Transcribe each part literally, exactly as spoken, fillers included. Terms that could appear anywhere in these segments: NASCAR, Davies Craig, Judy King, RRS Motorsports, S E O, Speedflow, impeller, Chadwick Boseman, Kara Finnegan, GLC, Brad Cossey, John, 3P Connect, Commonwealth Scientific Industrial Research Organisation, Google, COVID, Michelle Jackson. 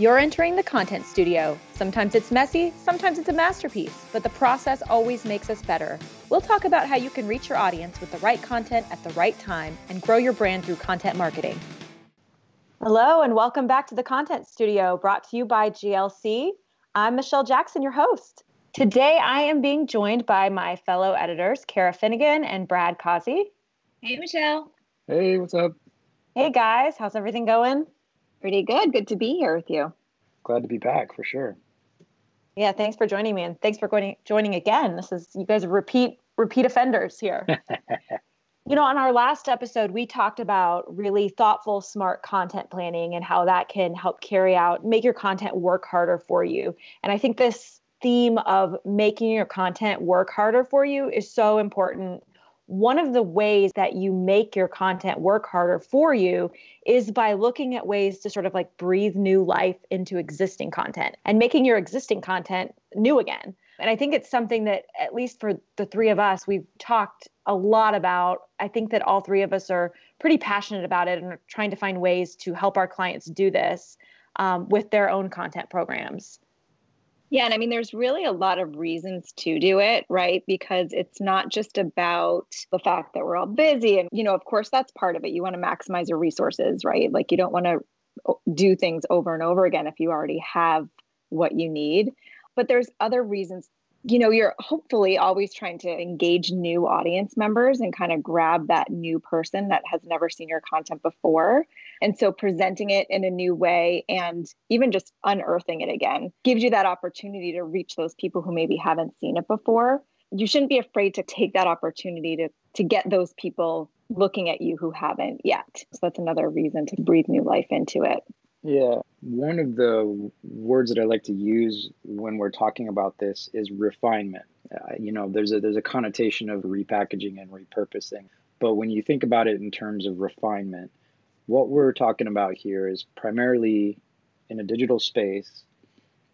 You're entering the content studio. Sometimes it's messy, sometimes it's a masterpiece, but the process always makes us better. We'll talk about how you can reach your audience with the right content at the right time and grow your brand through content marketing. Hello, and welcome back to the Content Studio, brought to you by G L C. I'm Michelle Jackson, your host. Today, I am being joined by my fellow editors, Kara Finnegan and Brad Cossey. Hey, Michelle. Hey, what's up? Hey, guys. How's everything going? Pretty good. Good to be here with you. Glad to be back for sure. Yeah, thanks for joining me, and thanks for going, joining again. This is you guys are repeat repeat offenders here. You know, on our last episode, we talked about really thoughtful, smart content planning and how that can help carry out, make your content work harder for you. And I think this theme of making your content work harder for you is so important. One of the ways that you make your content work harder for you is by looking at ways to sort of like breathe new life into existing content and making your existing content new again. And I think it's something that, at least for the three of us, we've talked a lot about. I think that all three of us are pretty passionate about it and are trying to find ways to help our clients do this um, with their own content programs. Yeah. And I mean, there's really a lot of reasons to do it, right? Because it's not just about the fact that we're all busy. And, you know, of course, that's part of it. You want to maximize your resources, right? Like you don't want to do things over and over again if you already have what you need. But there's other reasons, you know, you're hopefully always trying to engage new audience members and kind of grab that new person that has never seen your content before. And so presenting it in a new way and even just unearthing it again gives you that opportunity to reach those people who maybe haven't seen it before. You shouldn't be afraid to take that opportunity to, to get those people looking at you who haven't yet. So that's another reason to breathe new life into it. Yeah. One of the words that I like to use when we're talking about this is refinement. Uh, you know, there's a there's a connotation of repackaging and repurposing. But when you think about it in terms of refinement, what we're talking about here is primarily in a digital space,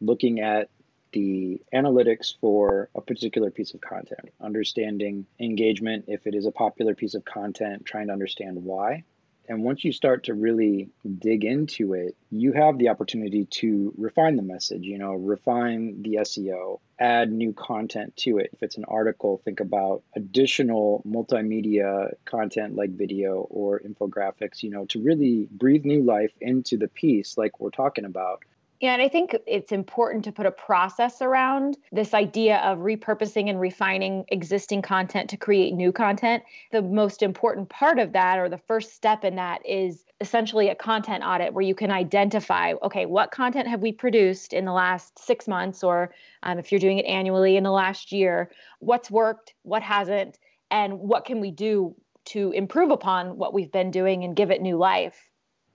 looking at the analytics for a particular piece of content, understanding engagement, if it is a popular piece of content, trying to understand why. And once you start to really dig into it, you have the opportunity to refine the message, you know, refine the S E O, add new content to it. If it's an article, think about additional multimedia content like video or infographics, you know, to really breathe new life into the piece like we're talking about. Yeah, and I think it's important to put a process around this idea of repurposing and refining existing content to create new content. The most important part of that, or the first step in that, is essentially a content audit where you can identify, okay, what content have we produced in the last six months, or um, if you're doing it annually, in the last year, what's worked, what hasn't, and what can we do to improve upon what we've been doing and give it new life.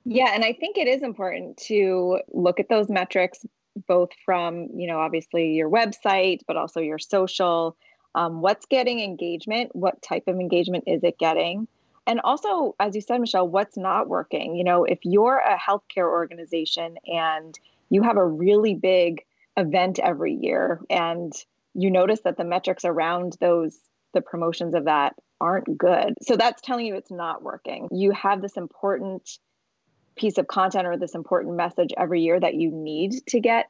Yeah. And I think it is important to look at those metrics, both from, you know, obviously your website, but also your social, um, what's getting engagement, what type of engagement is it getting? And also, as you said, Michelle, what's not working? You know, if you're a healthcare organization and you have a really big event every year and you notice that the metrics around those, the promotions of that aren't good. So that's telling you it's not working. You have this important piece of content or this important message every year that you need to get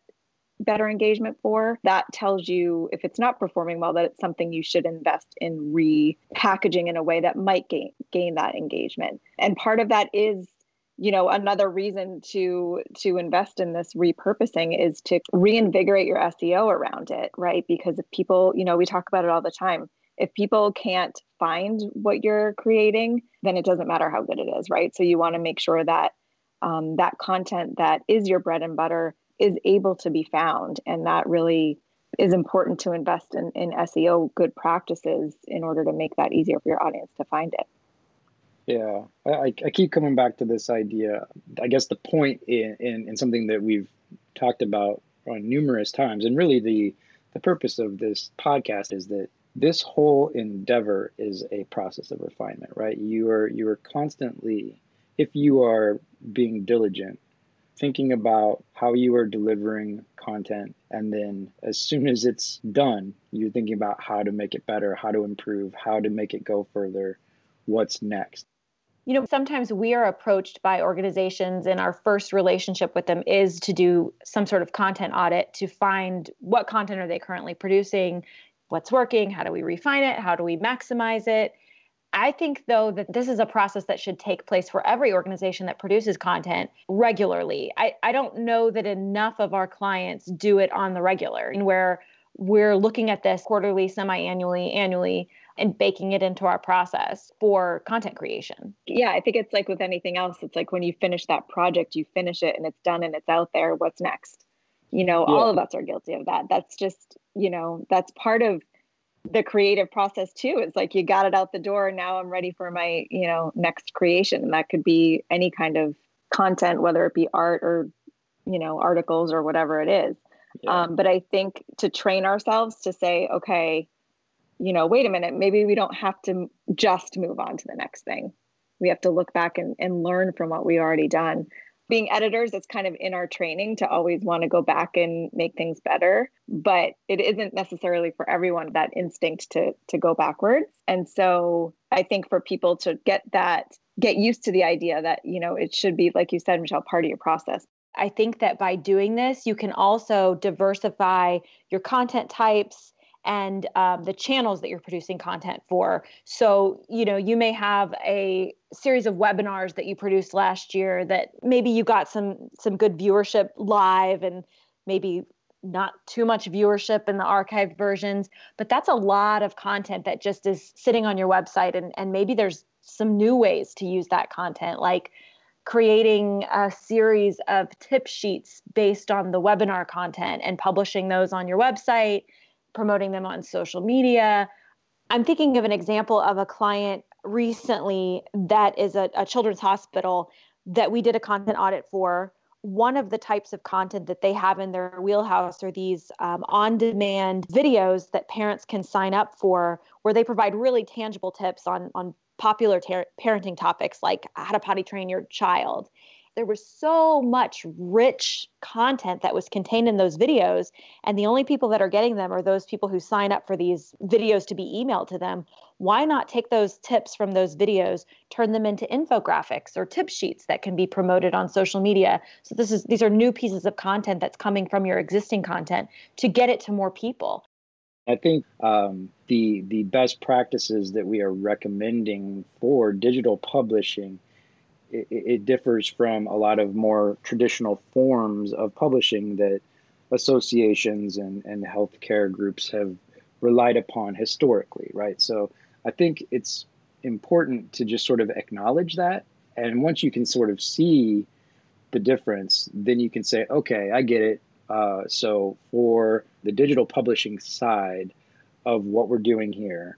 better engagement for, that tells you if it's not performing well, that it's something you should invest in repackaging in a way that might gain, gain that engagement. And part of that is, you know, another reason to, to invest in this repurposing is to reinvigorate your S E O around it, right? Because if people, you know, we talk about it all the time. If people can't find what you're creating, then it doesn't matter how good it is, right? So you want to make sure that Um, that content that is your bread and butter is able to be found. And that really is important to invest in, in S E O good practices in order to make that easier for your audience to find it. Yeah, I, I keep coming back to this idea. I guess the point in, in, in something that we've talked about on numerous times, and really the, the purpose of this podcast is that this whole endeavor is a process of refinement, right? You are, you are constantly, if you are being diligent, thinking about how you are delivering content, and then as soon as it's done, you're thinking about how to make it better, how to improve, how to make it go further, what's next. you know, sometimes we are approached by organizations and our first relationship with them is to do some sort of content audit to find what content are they currently producing, what's working, how do we refine it, how do we maximize it. I think, though, that this is a process that should take place for every organization that produces content regularly. I, I don't know that enough of our clients do it on the regular, and where we're looking at this quarterly, semi-annually, annually, and baking it into our process for content creation. Yeah, I think it's like with anything else. It's like when you finish that project, you finish it and it's done and it's out there. What's next? You know, yeah. All of us are guilty of that. That's just, you know, that's part of the creative process too. It's like you got it out the door. Now I'm ready for my, you know, next creation. And that could be any kind of content, whether it be art or, you know, articles or whatever it is. Yeah. Um, but I think to train ourselves to say, okay, you know, wait a minute, maybe we don't have to just move on to the next thing. We have to look back and, and learn from what we've already done. Being editors, it's kind of in our training to always want to go back and make things better, but it isn't necessarily for everyone that instinct to to go backwards. And so I think for people to get that, get used to the idea that, you know, it should be, like you said, Michelle, part of your process. I think that by doing this, you can also diversify your content types and um, the channels that you're producing content for. So, you know, you may have a series of webinars that you produced last year that maybe you got some some good viewership live and maybe not too much viewership in the archived versions, but that's a lot of content that just is sitting on your website. And, and maybe there's some new ways to use that content, like creating a series of tip sheets based on the webinar content and publishing those on your website, promoting them on social media. I'm thinking of an example of a client recently that is a, a children's hospital that we did a content audit for. One of the types of content that they have in their wheelhouse are these um, on-demand videos that parents can sign up for, where they provide really tangible tips on, on popular ter- parenting topics like how to potty train your child. There was so much rich content that was contained in those videos. And the only people that are getting them are those people who sign up for these videos to be emailed to them. Why not take those tips from those videos, turn them into infographics or tip sheets that can be promoted on social media? So this is these are new pieces of content that's coming from your existing content to get it to more people. I think um, the the best practices that we are recommending for digital publishing, it, it differs from a lot of more traditional forms of publishing that associations and, and healthcare groups have relied upon historically, right? So I think it's important to just sort of acknowledge that. And once you can sort of see the difference, then you can say, okay, I get it. Uh, so for the digital publishing side of what we're doing here,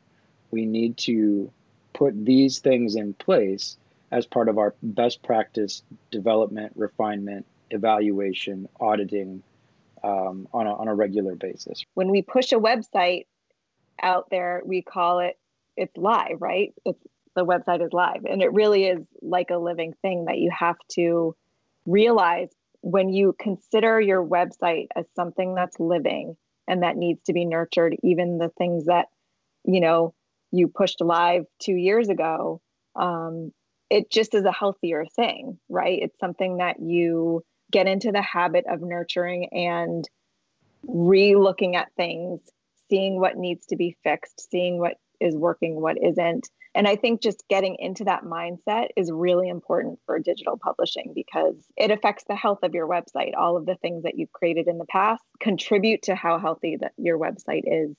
we need to put these things in place as part of our best practice development, refinement, evaluation, auditing um, on a, on a regular basis. When we push a website out there, we call it, it's live, right? It's, the website is live. And it really is like a living thing that you have to realize when you consider your website as something that's living and that needs to be nurtured. Even the things that, you know, you pushed live two years ago, um, it just is a healthier thing, right? It's something that you get into the habit of nurturing and re-looking at things, seeing what needs to be fixed, seeing what is working, what isn't. And I think just getting into that mindset is really important for digital publishing because it affects the health of your website. All of the things that you've created in the past contribute to how healthy that your website is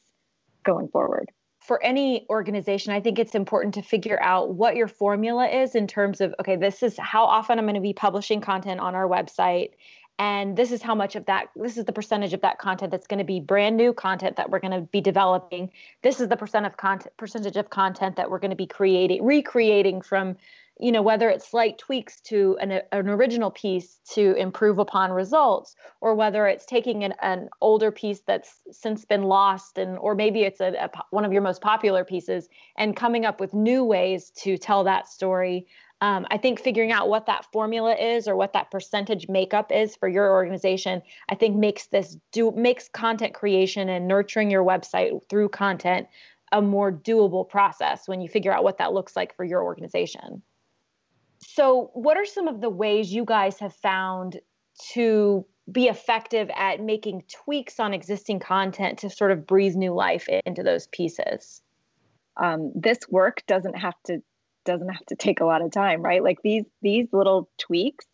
going forward. For any organization, I think it's important to figure out what your formula is in terms of, okay, this is how often I'm going to be publishing content on our website. And this is how much of that, this is the percentage of that content that's going to be brand new content that we're going to be developing. This is the percent of content, percentage of content that we're going to be creating, recreating from, you know, whether it's slight tweaks to an, an original piece to improve upon results, or whether it's taking an, an older piece that's since been lost, and or maybe it's a, a, one of your most popular pieces and coming up with new ways to tell that story. Um, I think figuring out what that formula is or what that percentage makeup is for your organization, I think makes this do makes content creation and nurturing your website through content a more doable process when you figure out what that looks like for your organization. So what are some of the ways you guys have found to be effective at making tweaks on existing content to sort of breathe new life into those pieces? Um, this work doesn't have to doesn't have to take a lot of time, right? Like these these little tweaks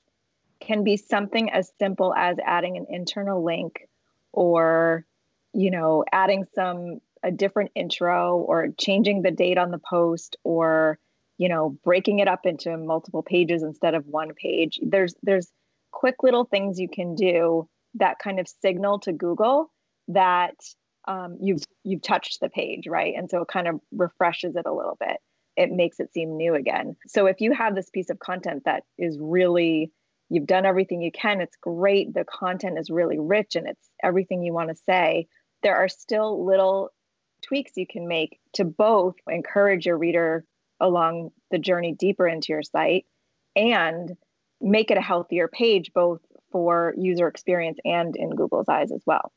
can be something as simple as adding an internal link, or you know, adding some a different intro, or changing the date on the post, or you know, breaking it up into multiple pages instead of one page. There's there's quick little things you can do that kind of signal to Google that um, you've you've touched the page, right? And so it kind of refreshes it a little bit. It makes it seem new again. So if you have this piece of content that is really, you've done everything you can, it's great, the content is really rich and it's everything you want to say, there are still little tweaks you can make to both encourage your reader along the journey deeper into your site and make it a healthier page, both for user experience and in Google's eyes as well.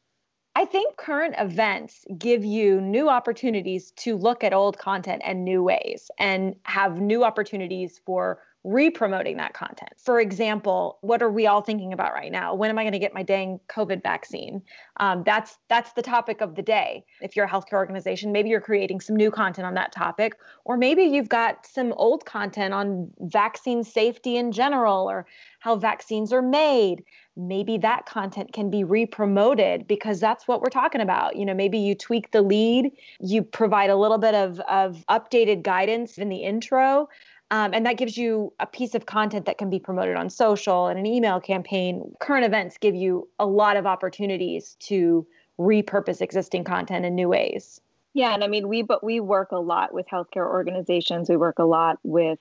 I think current events give you new opportunities to look at old content in new ways and have new opportunities for re-promoting that content. For example, what are we all thinking about right now? When am I going to get my dang COVID vaccine? Um, that's that's the topic of the day. If you're a healthcare organization, maybe you're creating some new content on that topic, or maybe you've got some old content on vaccine safety in general, or how vaccines are made. Maybe that content can be re-promoted because that's what we're talking about. You know, maybe you tweak the lead, you provide a little bit of, of updated guidance in the intro, Um, and that gives you a piece of content that can be promoted on social and an email campaign. Current events give you a lot of opportunities to repurpose existing content in new ways. Yeah, and I mean, we but we work a lot with healthcare organizations. We work a lot with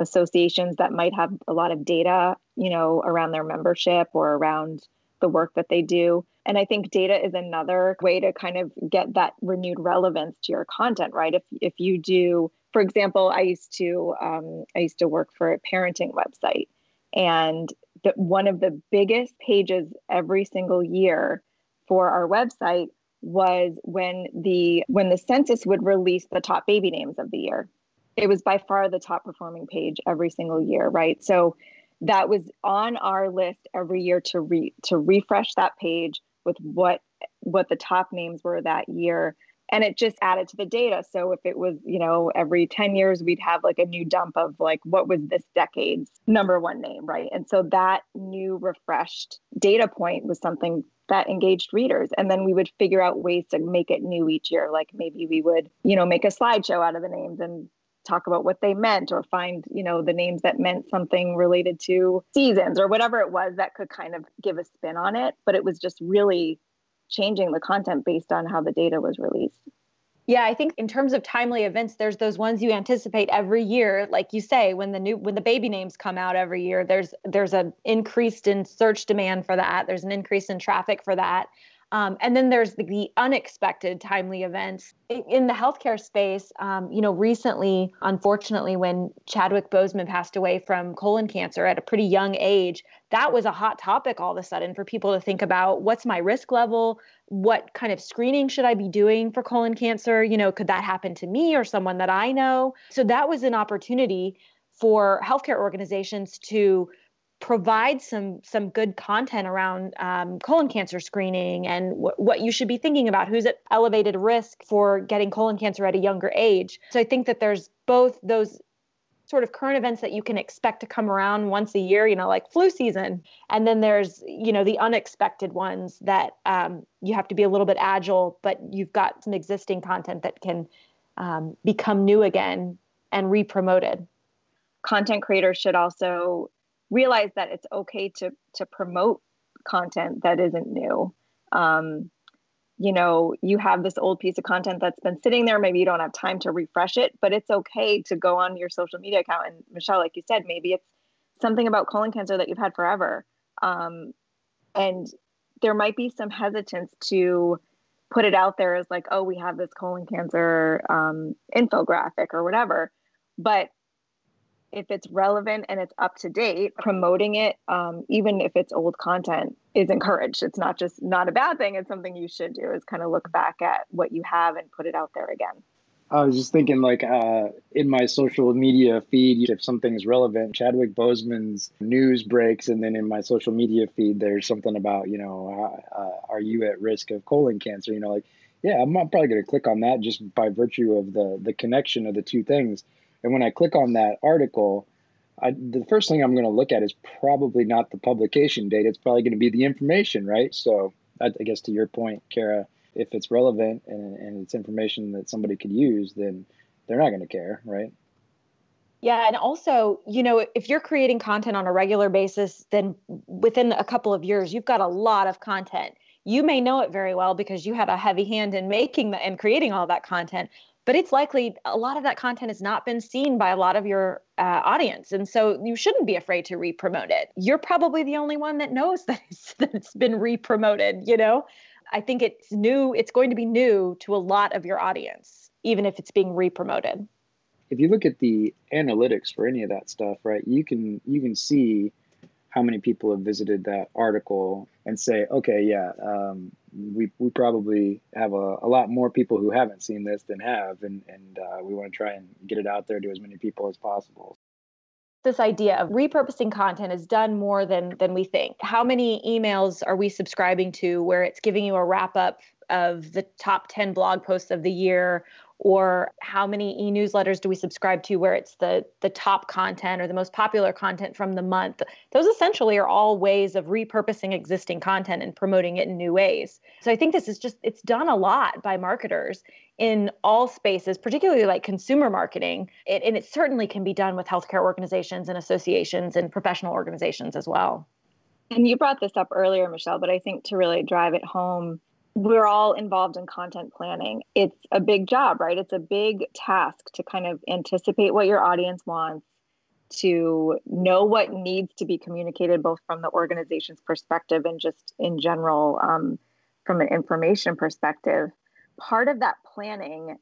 associations that might have a lot of data, you know, around their membership or around the work that they do. And I think data is another way to kind of get that renewed relevance to your content, right? If if you do, for example, I used to um, I used to work for a parenting website, and the, one of the biggest pages every single year for our website was when the when the census would release the top baby names of the year. It was by far the top performing page every single year, right? So that was on our list every year to re to refresh that page with what what the top names were that year. And it just added to the data. So if it was, you know, every ten years, we'd have like a new dump of like, what was this decade's number one name, right? And so that new refreshed data point was something that engaged readers. And then we would figure out ways to make it new each year. Like maybe we would, you know, make a slideshow out of the names and talk about what they meant, or find, you know, the names that meant something related to seasons or whatever it was that could kind of give a spin on it. But it was just really changing the content based on how the data was released. Yeah, I think in terms of timely events, there's those ones you anticipate every year. Like you say, when the new when the baby names come out every year, there's there's an increase in search demand for that. There's an increase in traffic for that. Um, and then there's the, the unexpected timely events. In, in the healthcare space, um, you know, recently, unfortunately, when Chadwick Boseman passed away from colon cancer at a pretty young age, that was a hot topic all of a sudden for people to think about. What's my risk level? What kind of screening should I be doing for colon cancer? You know, could that happen to me or someone that I know? So that was an opportunity for healthcare organizations to provide some some good content around um, colon cancer screening and wh what you should be thinking about, who's at elevated risk for getting colon cancer at a younger age. So I think that there's both those sort of current events that you can expect to come around once a year, you know, like flu season. And then there's, you know, the unexpected ones that um, you have to be a little bit agile, but you've got some existing content that can um, become new again and re-promoted. Content creators should also realize that it's okay to to promote content that isn't new. Um, you know, you have this old piece of content that's been sitting there. Maybe you don't have time to refresh it, but it's okay to go on your social media account. And Michelle, like you said, maybe it's something about colon cancer that you've had forever. Um, and there might be some hesitance to put it out there as like, oh, we have this colon cancer um, infographic or whatever. But if it's relevant and it's up to date, promoting it, um, even if it's old content, is encouraged. It's not just not a bad thing. It's something you should do, is kind of look back at what you have and put it out there again. I was just thinking, like, uh, in my social media feed, if something's relevant, Chadwick Boseman's news breaks, and then in my social media feed, there's something about, you know, uh, are you at risk of colon cancer? You know, like, yeah, I'm not probably going to click on that just by virtue of the the connection of the two things. And when I click on that article, I, the first thing I'm going to look at is probably not the publication date. It's probably going to be the information, right? So I, I guess to your point, Kara, if it's relevant and, and it's information that somebody could use, then they're not going to care, right? Yeah. And also, you know, if you're creating content on a regular basis, then within a couple of years, you've got a lot of content. You may know it very well because you had a heavy hand in making the, and creating all that content, but it's likely a lot of that content has not been seen by a lot of your uh, audience. And so you shouldn't be afraid to re-promote it. You're probably the only one that knows that it's, that it's been re-promoted, you know? I think it's new. It's going to be new to a lot of your audience, even if it's being re-promoted. If you look at the analytics for any of that stuff, right, you can you can see how many people have visited that article and say, okay, yeah, um, we we probably have a, a lot more people who haven't seen this than have, and, and uh, we want to try and get it out there to as many people as possible. This idea of repurposing content is done more than than we think. How many emails are we subscribing to where it's giving you a wrap up of the top ten blog posts of the year? Or how many e-newsletters do we subscribe to where it's the the top content or the most popular content from the month? Those essentially are all ways of repurposing existing content and promoting it in new ways. So I think this is just, it's done a lot by marketers in all spaces, particularly like consumer marketing. It, and it certainly can be done with healthcare organizations and associations and professional organizations as well. And you brought this up earlier, Michelle, but I think to really drive it home, we're all involved in content planning. It's a big job, right? It's a big task to kind of anticipate what your audience wants, to know what needs to be communicated, both from the organization's perspective and just in general, um, from an information perspective. Part of that planning,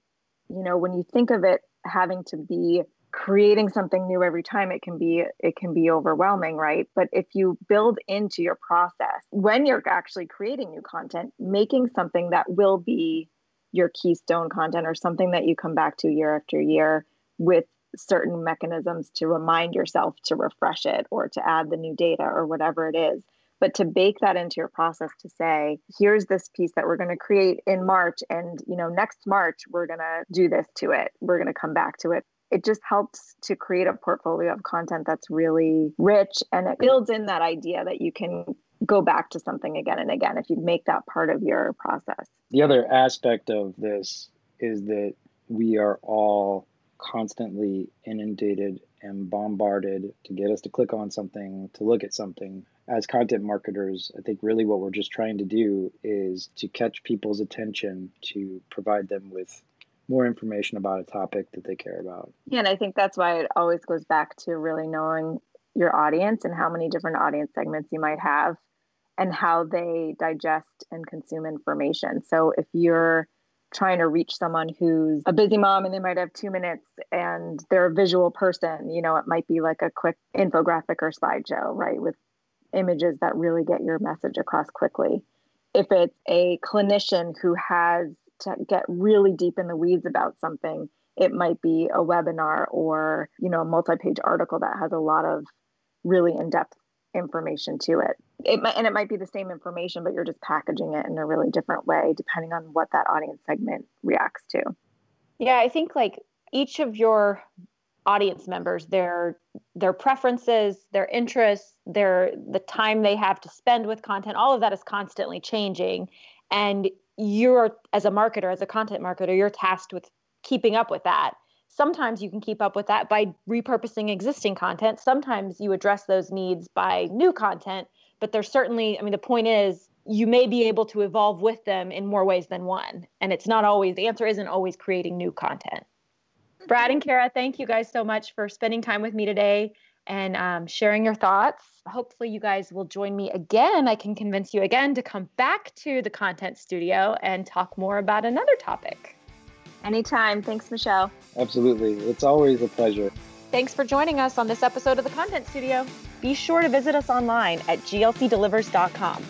you know, when you think of it having to be creating something new every time, it can be it can be overwhelming, right? But if you build into your process, when you're actually creating new content, making something that will be your keystone content or something that you come back to year after year with certain mechanisms to remind yourself to refresh it or to add the new data or whatever it is. But to bake that into your process to say, here's this piece that we're going to create in March, and you know, next March, we're going to do this to it. We're going to come back to it. It just helps to create a portfolio of content that's really rich, and it builds in that idea that you can go back to something again and again if you make that part of your process. The other aspect of this is that we are all constantly inundated and bombarded to get us to click on something, to look at something. As content marketers, I think really what we're just trying to do is to catch people's attention, to provide them with more information about a topic that they care about. Yeah, and I think that's why it always goes back to really knowing your audience and how many different audience segments you might have and how they digest and consume information. So if you're trying to reach someone who's a busy mom and they might have two minutes and they're a visual person, you know, it might be like a quick infographic or slideshow, right, with images that really get your message across quickly. If it's a clinician who has to get really deep in the weeds about something, it might be a webinar or, you know, a multi-page article that has a lot of really in-depth information to it. It might, and it might be the same information, but you're just packaging it in a really different way, depending on what that audience segment reacts to. Yeah, I think like each of your audience members, their their preferences, their interests, their the time they have to spend with content, all of that is constantly changing. And you're, as a marketer, as a content marketer, you're tasked with keeping up with that. Sometimes you can keep up with that by repurposing existing content. Sometimes you address those needs by new content, but there's certainly, I mean, the point is you may be able to evolve with them in more ways than one. And it's not always, the answer isn't always creating new content. Brad and Kara, thank you guys so much for spending time with me today and um, sharing your thoughts. Hopefully you guys will join me again. I can convince you again to come back to the content studio and talk more about another topic. Anytime. Thanks, Michelle. Absolutely. It's always a pleasure. Thanks for joining us on this episode of the Content Studio. Be sure to visit us online at G L C delivers dot com.